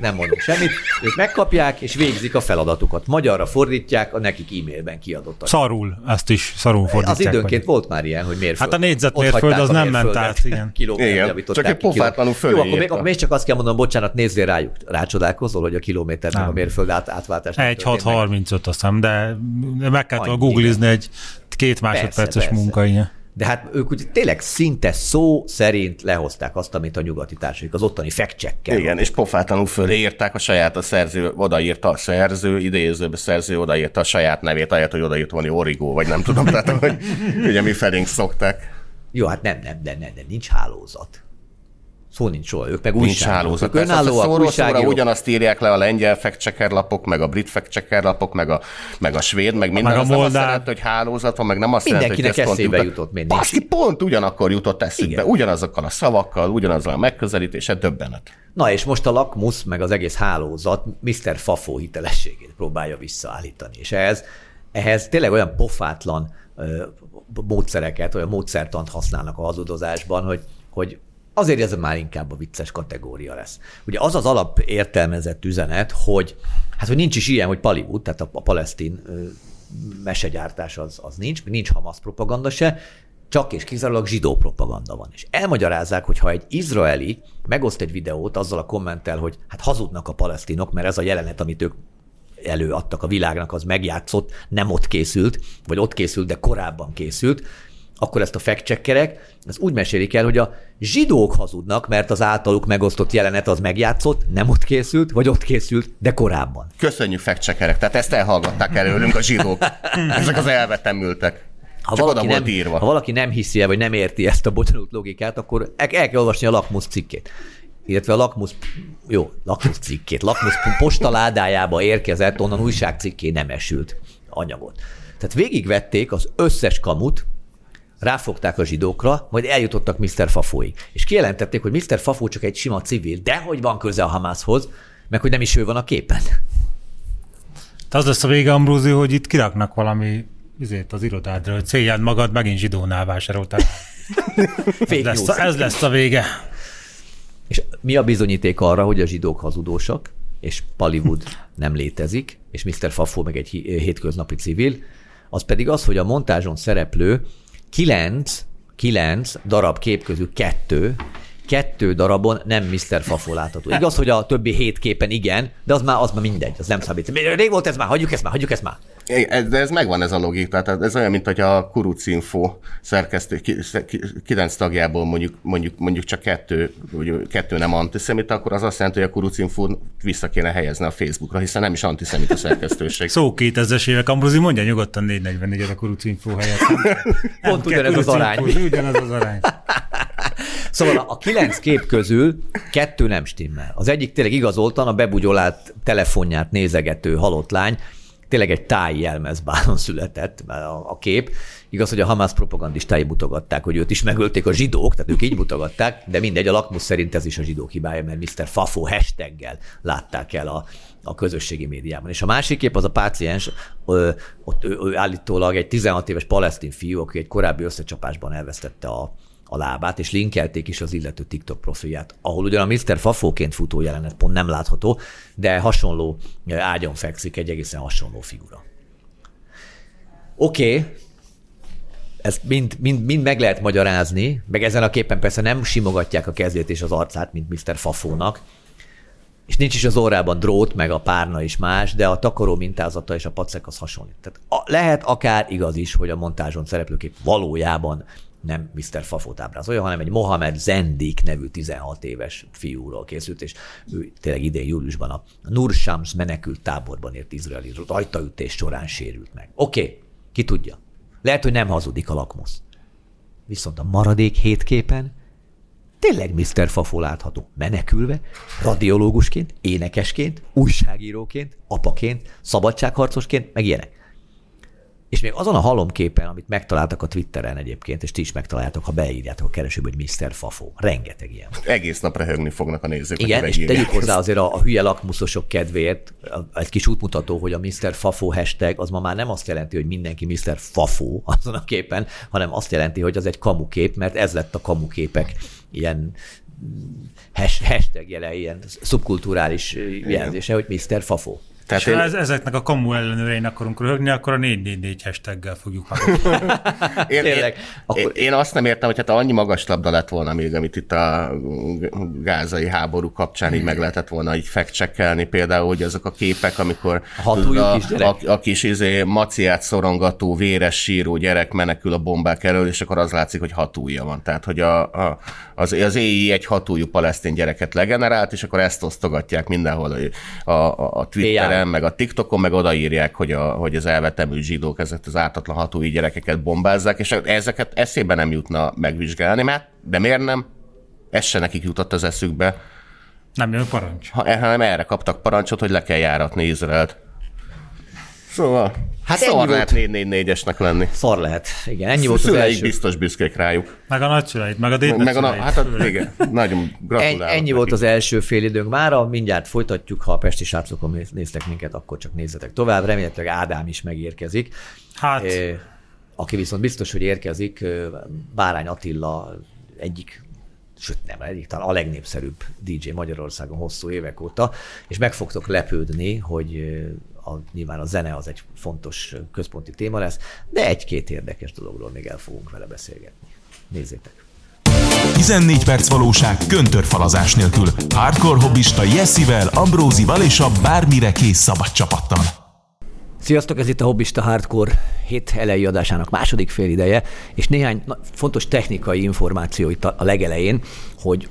Nem mondunk semmit. Ők megkapják, és végzik a feladatukat. Magyarra fordítják a nekik e-mailben kiadottat. Szarul, azt is szarul fordítják. Az időnként volt már ilyen, hogy mérföld. Hát a négyzetmérföld az nem ment át, igen. Igen, csak egy pofátlanul fölírta. Jó, akkor még csak azt kell mondanom, bocsánat, nézzél rájuk, rácsodálkozol, hogy a kilométer meg a mérföld átváltás. 1,635 azt hiszem, de meg kell googlizni egy 2 másodperces munkainye. De hát ők úgy tényleg szinte szó szerint lehozták azt, amit a nyugati társaik, az ottani fact-checkkel. Igen, és pofátlanul fölírták a szerző odaírta a saját nevét, ahelyett, hogy odaírta volna Origo, vagy nem tudom, tehát hogy ugye mi felénk szokták. Jó, hát nem, nincs hálózat. Szó nincs róla, ők meg újságok. Szóra ugyanazt írják le a lengyel fact-checker lapok, meg a brit fact-checker lapok, meg a svéd, meg minden. Meg a moldár. Nem azt jelenti, hogy hálózat van, meg nem azt jelenti, hogy ezt pont jutott. Baszki, pont ugyanakkor jutott eszükbe. Igen. Ugyanazokkal a szavakkal, ugyanazzal a megközelítése, döbbenet. Na és most a lakmusz, meg az egész hálózat Mr. Fafó hitelességét próbálja visszaállítani. És ehhez tényleg olyan pofátlan módszereket, olyan módszertant használnak a hazudozásban, hogy azért ez már inkább a vicces kategória lesz. Ugye az alapértelmezett üzenet, hogy nincs is ilyen, hogy Pallywood, tehát a palesztin mesegyártás az nincs Hamas propaganda se, csak és kizárólag zsidó propaganda van. És elmagyarázzák, hogy ha egy izraeli megoszt egy videót azzal a kommenttel, hogy hát hazudnak a palesztinok, mert ez a jelenet, amit ők előadtak a világnak, az megjátszott, nem ott készült, vagy ott készült, de korábban készült, akkor ezt a fact-checkerek, ezt úgy mesélik el, hogy a zsidók hazudnak, mert az általuk megosztott jelenet az megjátszott, nem ott készült, vagy ott készült, de korábban. Köszönjük, fact-checkerek, tehát ezt elhallgatták előlünk a zsidók. Ezek az elvetemültek. Ha valaki nem hiszi el, vagy nem érti ezt a bonyolult logikát, akkor el kell olvasni a lakmusz cikkét. Illetve a lakmusz postaládájába érkezett, onnan újságcikké nem esült anyagot. Tehát végigvették az összes kamut, ráfogták a zsidókra, majd eljutottak Mr. Fafóig. És kijelentették, hogy Mr. Fafó csak egy sima civil, de hogy van köze a Hamászhoz, meg hogy nem is ő van a képen. Te az lesz a vége, Ambrózi, hogy itt kiraknak valami vizét az irodádra, hogy széljed magad, megint zsidónál vásároltál. Ez lesz a vége. És mi a bizonyíték arra, hogy a zsidók hazudósak, és Pallywood nem létezik, és Mr. Fafó meg egy hétköznapi civil, az pedig az, hogy a montázson szereplő 9 darab kép közül 2 darabon nem Mr. Fafó látható. Igaz, hogy a többi 7 képen igen, de az már mindegy, az nem számít. Rég volt ez már, hagyjuk ezt már. De ez megvan ez a logika, tehát ez olyan, mint hogy a Kurucinfo szerkesztő 9 tagjából mondjuk csak 2 nem antiszemita, akkor az azt jelenti, hogy a Kurucinfón vissza kéne helyezni a Facebookra, hiszen nem is antiszemita szerkesztőség. Szó 2000-es évek, Ambrózi, mondja nyugodtan 444-et a Kurucinfó helyett. Pont ugyanez az arány. Szóval a 9 kép közül 2 nem stimmel. Az egyik tényleg igazoltan a bebugyolált telefonját nézegető halott lány, tényleg egy táj jelmezbálon született a kép. Igaz, hogy a Hamász propagandistái mutogatták, hogy őt is megölték a zsidók, tehát ők így mutogatták, de mindegy, a lakmusz szerint ez is a zsidók hibája, mert Mr. Fafó hashtaggel látták el a közösségi médiában. És a másik kép az a páciens, ott ő állítólag egy 16 éves palesztin fiú, aki egy korábbi összecsapásban elvesztette a lábát, és linkelték is az illető TikTok profilját, ahol ugyan a Mr. Fafóként futó jelenet pont nem látható, de hasonló ágyon fekszik egy egészen hasonló figura. Oké, ezt mind meg lehet magyarázni, meg ezen a képen persze nem simogatják a kezét és az arcát, mint Mr. Fafónak, és nincs is az orrában drót, meg a párna is más, de a takaró mintázata és a pacek az hasonlít. Tehát lehet akár igaz is, hogy a montázson szereplőkép valójában nem Mr. Fafót ábrázolja, hanem egy Mohamed Zendik nevű 16 éves fiúról készült, és ő tényleg idén júliusban a Nur Shams menekült táborban ért izraeli rajtaütés során sérült meg. Oké, ki tudja. Lehet, hogy nem hazudik a lakmusz. Viszont a maradék 7 képen tényleg Mr. Fafó látható menekülve, radiológusként, énekesként, újságíróként, apaként, szabadságharcosként, meg ilyenek. És még azon a halomképen, amit megtaláltak a Twitteren egyébként, és ti is megtaláljátok, ha beírjátok a keresőbe, hogy Mr. Fafó. Rengeteg ilyen. Egész nap rehögni fognak a nézők. Igen, és tegyük hozzá azért a hülye lakmuszosok kedvéért egy kis útmutató, hogy a Mr. Fafó hashtag az ma már nem azt jelenti, hogy mindenki Mr. Fafó azon a képen, hanem azt jelenti, hogy az egy kamukép, mert ez lett a kamuképek ilyen hashtag jele, ilyen szubkulturális jelzése, hogy Mr. Fafó. Tehát és ha ezeknek a kamu ellenőrein akarunk röhögni, akkor a 444 hashtaggel fogjuk magunk. Én azt nem értem, hogy hát annyi magas labda lett volna még, amit itt a gázai háború kapcsán így meg lehetett volna így fact-checkelni, például, hogy azok a képek, amikor a kis maciát szorongató, véres síró gyerek menekül a bombák elől, és akkor az látszik, hogy hatúja van. Tehát, hogy az éjjel egy hatújú palesztin gyereket legenerált, és akkor ezt osztogatják mindenhol a Twitteren, meg a TikTokon, meg odaírják, hogy az elvetemű zsidók ezeket az ártatlan hatói gyerekeket bombázzák, és ezeket eszébe nem jutna megvizsgálni, mert de miért nem? Ez se nekik jutott az eszükbe. Nem jön parancs. Hanem erre kaptak parancsot, hogy le kell járatni Izraelt. Szóval, hát szar lehet 444-esnek lenni. Szar lehet, igen. Ennyi volt az első. Szüleik biztos büszkék rájuk. Meg a nagyszüleit, meg a dédnagyszüleit. Hát igen, nagyon gratulálok. Ennyi volt az első fél időnk mára, mindjárt folytatjuk, ha a Pesti Srácokon néztek minket, akkor csak nézzetek tovább. Remélhetőleg Ádám is megérkezik. Hát. Aki viszont biztos, hogy érkezik, Bárány Attila egyik, sőt nem, talán a legnépszerűbb DJ Magyarországon hosszú évek óta, és meg fogtok lepődni, hogy nyilván a zene az egy fontos központi téma lesz, de egy-két érdekes dologról még el fogunk vele beszélgetni. Nézzétek! 14 perc valóság köntörfalazás nélkül. Hardcore hobbista Jesszivel, Ambrózival és a bármire kész szabad csapattal. Sziasztok, ez itt a Hobbista Hardcore hét elejé adásának második fél ideje, és néhány fontos technikai információ itt a legelején, hogy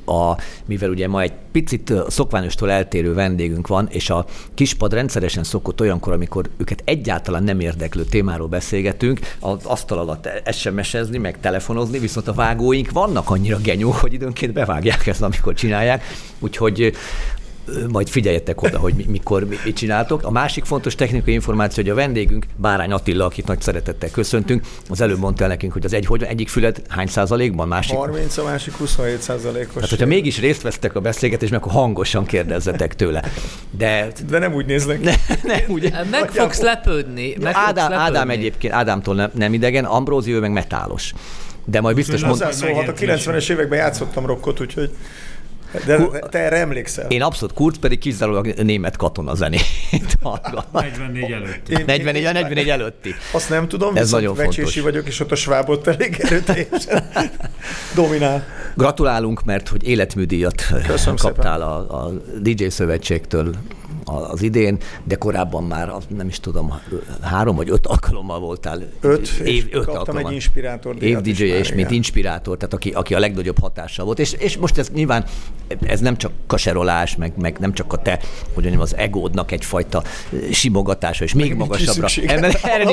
mivel ugye ma egy picit szokványostól eltérő vendégünk van, és a kispad rendszeresen szokott olyankor, amikor őket egyáltalán nem érdeklő témáról beszélgetünk, az asztal alatt SMS-ezni, meg telefonozni, viszont a vágóink vannak annyira genyók, hogy időnként bevágják ezt, amikor csinálják, úgyhogy majd figyeljetek oda, hogy mikor mit csináltok. A másik fontos technikai információ, hogy a vendégünk, Bárány Attila, akit nagy szeretettel köszöntünk, az előbb mondta el nekünk, hogy egyik füled hány százalékban? Másik? 30, a másik 27%-os. Tehát, hogyha mégis részt vesztek a beszélgetésben, akkor hangosan kérdezzetek tőle. De nem úgy néznek. Nem úgy. Meg fogsz lepődni. Ádám egyébként, Ádámtól nem idegen, Ambrózió meg metálos. De majd biztos a 90-es években játszottam rockot, úgyhogy... De te erre emlékszel? Én abszolút, Kurz pedig kizárólag német katonazenét hallgattam. 44 előtti. 44 előtti. Azt nem tudom, ez nagyon fontos. Vagyok, és ott a Schwabot elég erőteljesen dominál. Gratulálunk, mert hogy életműdíjat kaptál a DJ Szövetségtől az idén, de korábban már nem is tudom, 3 vagy 5 alkalommal voltál. 5 kaptam egy inspirátor díjat. Év DJ-je és mint inspirátor, tehát aki a legnagyobb hatással volt. És most ez nyilván ez nem csak kaserolás, meg nem csak a te, hogy mondjam, az egódnak egyfajta simogatása, és még magasabbra.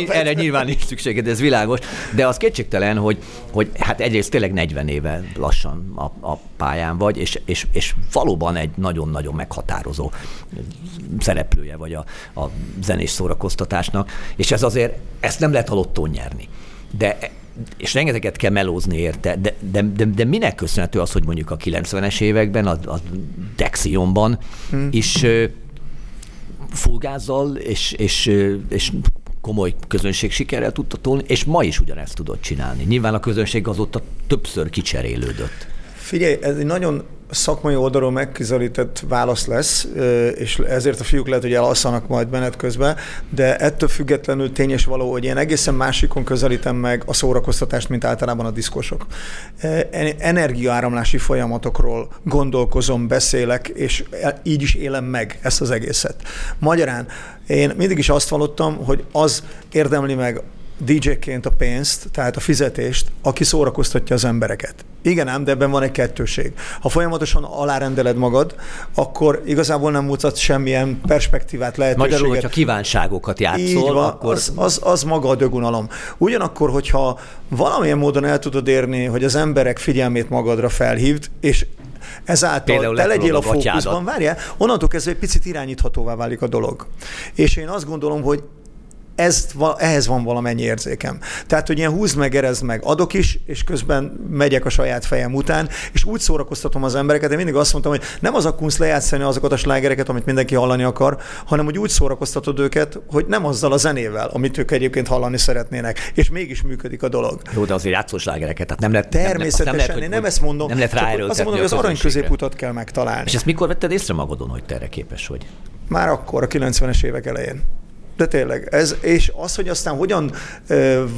Erre nyilván nincs szükséged, ez világos, de az kétségtelen, hogy hát egyrészt tényleg 40 éve lassan a pályán vagy, és valóban egy nagyon-nagyon meghatározó szereplője vagy a zenés szórakoztatásnak, és ez azért, ezt nem lehet a lottón nyerni. És rengeteget kell melózni érte, de minek köszönhető az, hogy mondjuk a 90-es években, a Dexionban is fullgázzal és komoly közönség sikerrel tudta tolni, és ma is ugyanezt tudod csinálni. Nyilván a közönség azóta többször kicserélődött. Figyelj, ez egy nagyon szakmai oldalról megközelített válasz lesz, és ezért a fiúk lehet, hogy elalszanak majd menet közben, de ettől függetlenül tény és való, hogy én egészen másikon közelítem meg a szórakoztatást, mint általában a diszkosok. Energiaáramlási folyamatokról gondolkozom, beszélek, és így is élem meg ezt az egészet. Magyarán én mindig is azt vallottam, hogy az érdemli meg DJ-ként a pénzt, tehát a fizetést, aki szórakoztatja az embereket. Igen ám, de ebben van egy kettőség. Ha folyamatosan alárendeled magad, akkor igazából nem mutatsz semmilyen perspektívát, lehetőséget. Magyarul, hogyha kívánságokat játszol, van, akkor... Az maga a dögunalom. Ugyanakkor, hogyha valamilyen módon el tudod érni, hogy az emberek figyelmét magadra felhívd, és ezáltal te legyél a fókuszban, onnantól kezdve egy picit irányíthatóvá válik a dolog. És én azt gondolom, hogy Ehhez van valamennyi érzékem. Tehát, hogy ilyen húzd meg, erezd meg, adok is, és közben megyek a saját fejem után, és úgy szórakoztatom az embereket, én mindig azt mondtam, hogy nem az a kunsz lejátszani azokat a slágereket, amit mindenki hallani akar, hanem hogy úgy szórakoztatod őket, hogy nem azzal a zenével, amit ők egyébként hallani szeretnének, és mégis működik a dolog. Jó, de azért játszó slágereket, tehát nem lehet. Természetesen, én nem ezt mondom, nem lehet ráerőltetni, azt mondom, hogy az arany középutat kell megtalálni. És ezt mikor vetted észre magadon, hogy te erre képes vagy? Már akkor, a 90-es évek elején. De tényleg, és az, hogy aztán hogyan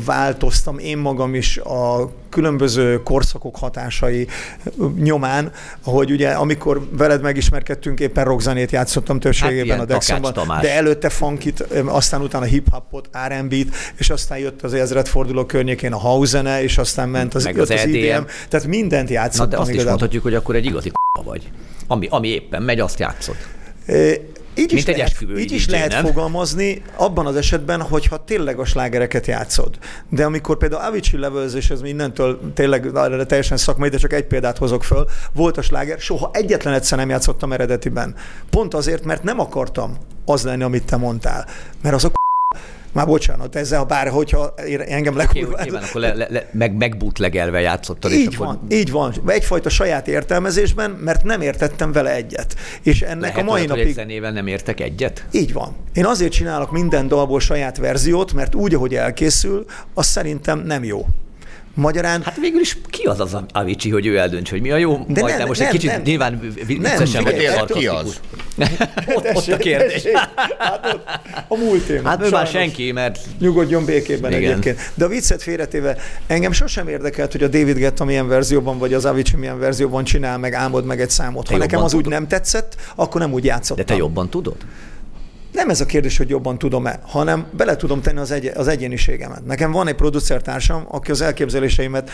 változtam én magam is a különböző korszakok hatásai nyomán, hogy ugye amikor veled megismerkedtünk, éppen rockzenét játszottam többségében a Dexonban, de előtte funkit, aztán utána hip-hopot, R&B-t, és aztán jött az ezredforduló környékén a house zene, és aztán ment az IDM, tehát mindent játszottam. Na de azt is mondhatjuk, hogy akkor egy igazi k***a vagy, ami éppen megy, azt játszott. Így is lehet fogalmazni abban az esetben, hogyha tényleg a slágereket játszod. De amikor például Avicii levelezés, ez mindentől tényleg teljesen szakmai, de csak egy példát hozok föl, volt a sláger, soha egyetlen egyszer nem játszottam eredetiben. Pont azért, mert nem akartam az lenni, amit te mondtál. Mert az a már bocsánat, ezzel bár, hogyha engem lekurvált. Akkor megbútlegelve játszottad. Így van. Egyfajta saját értelmezésben, mert nem értettem vele egyet. És ennek lehet a mai napig... Lehet, hogy egy zenével nem értek egyet? Így van. Én azért csinálok minden dalból saját verziót, mert úgy, ahogy elkészül, az szerintem nem jó. Magyarán... Hát végül is ki az Avicii, hogy ő eldönts, hogy mi a jó? De majd nem, most nem, egy kicsit nem, nyilván viccesen vagy szarkasztikus. Ott a kérdés. A múlt év. Hát ő már senki, mert... Nyugodjon békében egyébként. De a viccet félretéve, engem sosem érdekelt, hogy a David Guetta milyen verzióban, vagy az Avicii milyen verzióban csinál, meg álmod meg egy számot. Ha nekem az úgy nem tetszett, akkor nem úgy játszottam. De te jobban tudod? Nem ez a kérdés, hogy jobban tudom-e, hanem bele tudom tenni az egyéniségemet. Nekem van egy producertársam, aki az elképzeléseimet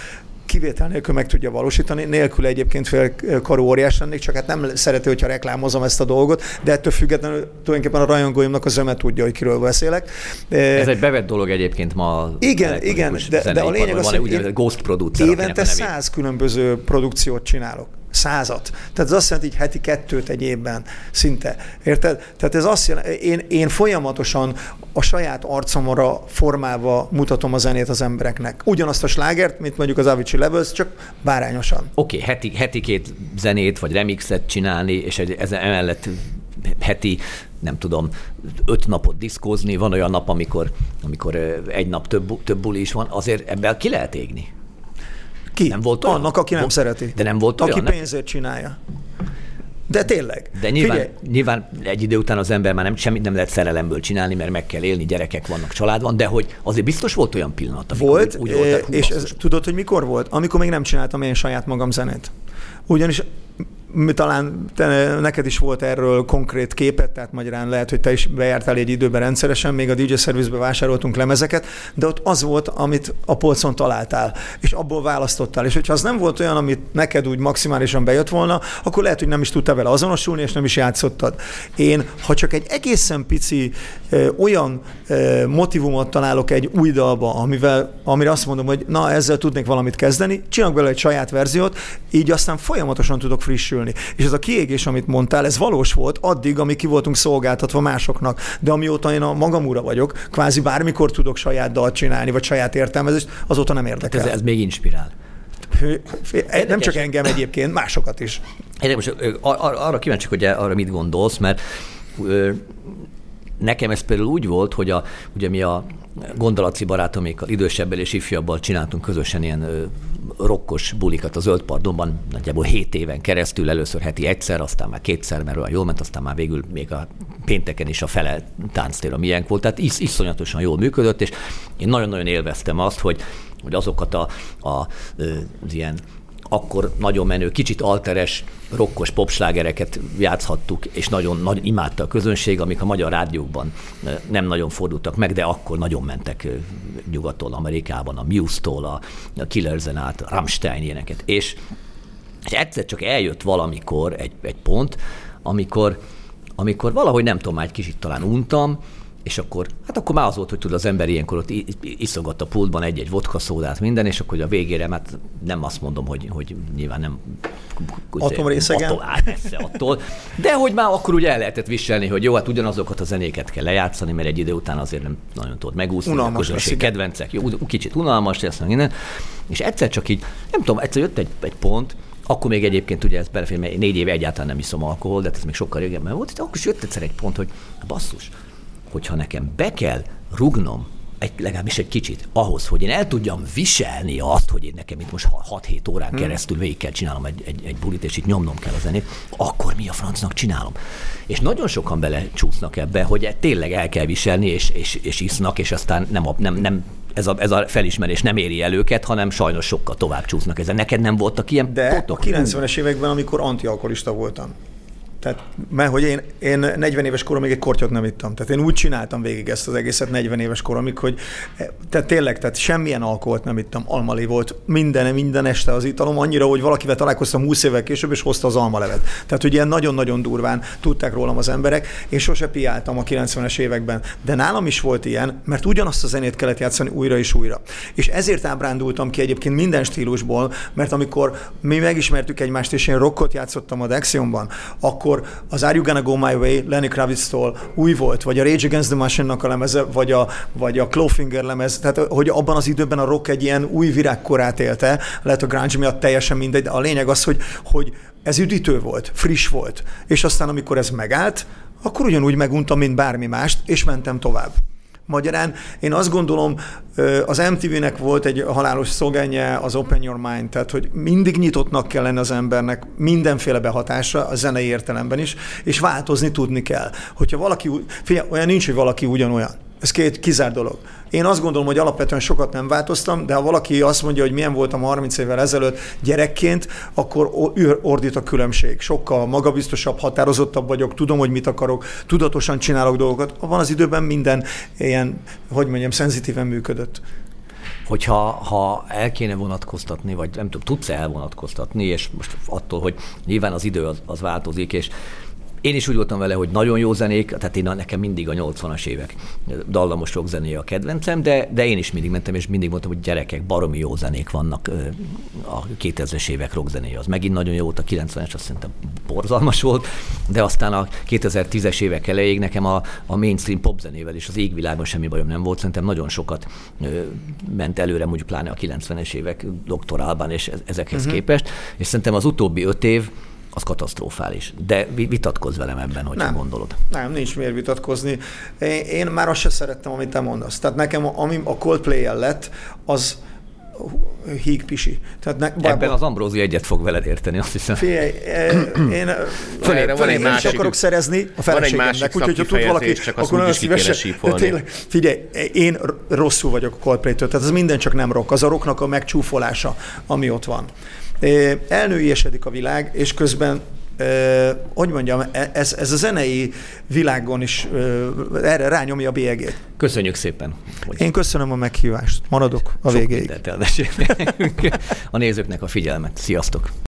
kivétel nélkül meg tudja valósítani, nélkül egyébként félkarú óriás lennék, csak hát nem szereti, hogyha reklámozom ezt a dolgot, de ettől függetlenül tulajdonképpen a rajongóimnak a zöme tudja, hogy kiről beszélek. Ez egy bevett dolog egyébként ma. Igen, de a lényeg az, hogy ghost producer, évente 100 különböző produkciót csinálok. 100-at. Tehát ez azt jelenti, hogy heti 2-t egy évben szinte. Érted? Tehát ez azt jelenti, én folyamatosan a saját arcomra formálva mutatom a zenét az embereknek. Ugyanazt a slágert, mint mondjuk az Avicii Levels, csak bárányosan. Oké, heti 2 zenét vagy remixet csinálni, és ezen emellett heti, nem tudom, 5 napot diszkózni. Van olyan nap, amikor egy nap több buli is van. Azért ebben ki lehet égni? Ki? Nem volt olyan? Annak, aki nem szereti. De nem volt olyan? Aki pénzért csinálja. De tényleg. De nyilván egy idő után az ember már semmit nem lehet szerelemből csinálni, mert meg kell élni, gyerekek vannak, család van, de hogy azért biztos volt olyan pillanat, amikor volt, úgy voltak. És tudod, hogy mikor volt? Amikor még nem csináltam én saját magam zenét. Ugyanis talán neked is volt erről konkrét képet, tehát magyarán lehet, hogy te is bejártál egy időben rendszeresen, még a DJ Service-be vásároltunk lemezeket, de ott az volt, amit a polcon találtál, és abból választottál. És hogyha az nem volt olyan, amit neked úgy maximálisan bejött volna, akkor lehet, hogy nem is tudtál vele azonosulni, és nem is játszottad. Én, ha csak egy egészen pici olyan motivumot találok egy új dalba, amire azt mondom, hogy na, ezzel tudnék valamit kezdeni, csinálok belőle egy saját verziót, így aztán folyamatosan tudok frissülni. És ez a kiégés, amit mondtál, ez valós volt addig, amíg ki voltunk szolgáltatva másoknak. De amióta én a magam ura vagyok, kvázi bármikor tudok saját dalt csinálni, vagy saját értelmezést, azóta nem érdekel. Ez még inspirál. Nem csak engem egyébként, másokat is. Most arra kíváncsi, hogy arra mit gondolsz, mert nekem ez például úgy volt, hogy ugye mi a Gondolaci barátomékkal, idősebbel és ifjabbal csináltunk közösen ilyen rokkos bulikat a Zöldpardonban, nagyjából 7 éven keresztül, először heti egyszer, aztán már 2-szer, mert olyan jól ment, aztán már végül még a pénteken is a fele tánctér, ami ilyenk volt, tehát iszonyatosan jól működött, és én nagyon-nagyon élveztem azt, hogy azokat az ilyen akkor nagyon menő, kicsit alteres, rokkos popslágereket játszhattuk, és nagyon imádta a közönség, amik a magyar rádiókban nem nagyon fordultak meg, de akkor nagyon mentek nyugaton, Amerikában, a Muse-tól, a Killersen át, a Rammstein ilyeneket. És egyszer csak eljött valamikor egy pont, amikor valahogy nem tudom, már egy kicsit talán untam, És akkor már az volt, hogy tud az ember ilyenkor ott iszogat a pultban egy-egy vodka szódát, minden, és akkor a végére, hát nem azt mondom, hogy nyilván nem... Atomrészegen? Attól, de hogy már akkor ugye el lehetett viselni, hogy jó, hát ugyanazokat a zenéket kell lejátszani, mert egy idő után azért nem nagyon tudod megúszni. Unalmas lesz, igen. Kedvencek, jó, kicsit unalmas lesz, minden. És egyszer csak így, nem tudom, egyszer jött egy pont, akkor még egyébként ugye ez belefér, mert 4 éve egyáltalán nem iszom alkohol, de ez még sokkal régebben volt, akkor is jött egyszer egy pont, hogy basszus, hogyha nekem be kell rugnom, legalábbis egy kicsit, ahhoz, hogy én el tudjam viselni azt, hogy én nekem itt most 6-7 órán keresztül végig kell csinálnom egy bulit, és itt nyomnom kell a zenét, akkor mi a francnak csinálom? És nagyon sokan belecsúsznak ebbe, hogy tényleg el kell viselni, és isznak, és aztán nem ez a felismerés nem éri el őket, hanem sajnos sokkal tovább csúsznak ezen. Neked nem voltak ilyen potok? De a 90-es években, amikor antialkoholista voltam, tehát, mert hogy én 40 éves korom még egy kortyot nem ittam. Tehát én úgy csináltam végig ezt az egészet 40 éves koromig, hogy tehát semmilyen alkoholt nem ittam, almalé volt minden este az italom, annyira, hogy valakivel találkoztam 20 évvel később, és hozta az almalevet. Tehát, hogy ilyen nagyon-nagyon durván tudták rólam az emberek, és sose piáltam a 90-es években. De nálam is volt ilyen, mert ugyanazt a zenét kellett játszani újra és újra. És ezért ábrándultam ki egyébként minden stílusból, mert amikor mi megismertük egymást, és én rockot játszottam a Dexionban, akkor az Are You Gonna Go My Way Lenny Kravitz-tól új volt, vagy a Rage Against the Machine-nak a lemeze, vagy a Clawfinger lemez, tehát hogy abban az időben a rock egy ilyen új virágkorát élte, lehet a grunge miatt teljesen mindegy, de a lényeg az, hogy ez üdítő volt, friss volt, és aztán amikor ez megállt, akkor ugyanúgy meguntam, mint bármi mást, és mentem tovább. Magyarán én azt gondolom, az MTV-nek volt egy halálos szlogánje, az Open Your Mind, tehát hogy mindig nyitottnak kell lenni az embernek mindenféle behatásra, a zenei értelemben is, és változni tudni kell. Hogyha valaki, figyelj, olyan nincs, hogy valaki ugyanolyan. Ez két kizár dolog. Én azt gondolom, hogy alapvetően sokat nem változtam, de ha valaki azt mondja, hogy milyen voltam 30 évvel ezelőtt gyerekként, akkor ordít a különbség. Sokkal magabiztosabb, határozottabb vagyok, tudom, hogy mit akarok, tudatosan csinálok dolgokat. Abban az időben minden ilyen, szenzitíven működött. Hogyha el kéne vonatkoztatni, vagy nem tudom, tudsz elvonatkoztatni, és most attól, hogy nyilván az idő az változik, és én is úgy voltam vele, hogy nagyon jó zenék, tehát nekem mindig a 80-as évek dallamos rock zenéje a kedvencem, de én is mindig mentem, és mindig mondtam, hogy gyerekek, baromi jó zenék vannak, a 2000-es évek rock zenéje az megint nagyon jó volt, a 90-es azt szerintem borzalmas volt, de aztán a 2010-es évek elejéig nekem a mainstream pop zenével és az égvilágon semmi bajom nem volt, szerintem nagyon sokat ment előre, mondjuk pláne a 90-es évek Dr. Alban és ezekhez képest, és szerintem az utóbbi 5 év az katasztrofális. De vitatkozz velem ebben, hogyha gondolod. Nem, nincs miért vitatkozni. Én már azt se szerettem, amit te mondasz. Tehát nekem, ami a Coldplay-jel lett, az hígpisi. Tehát ebben az Ambrózi egyet fog veled érteni, azt hiszem. Figyelj, én is akarok szerezni a feleségemnek, úgyhogy ha tud valaki, akkor nagyon szívesen. Figyelj, én rosszul vagyok a Coldplay-től, tehát ez minden csak nem rock. Az a rocknak a megcsúfolása, ami ott van. Elnőiesedik a világ, és közben, hogy mondjam, ez a zenei világon is erre rányomja a bélyegét. Köszönjük szépen. Én köszönöm a meghívást. Maradok a végéig. Sok mindent elmeséltünk. A nézőknek a figyelmet. Sziasztok!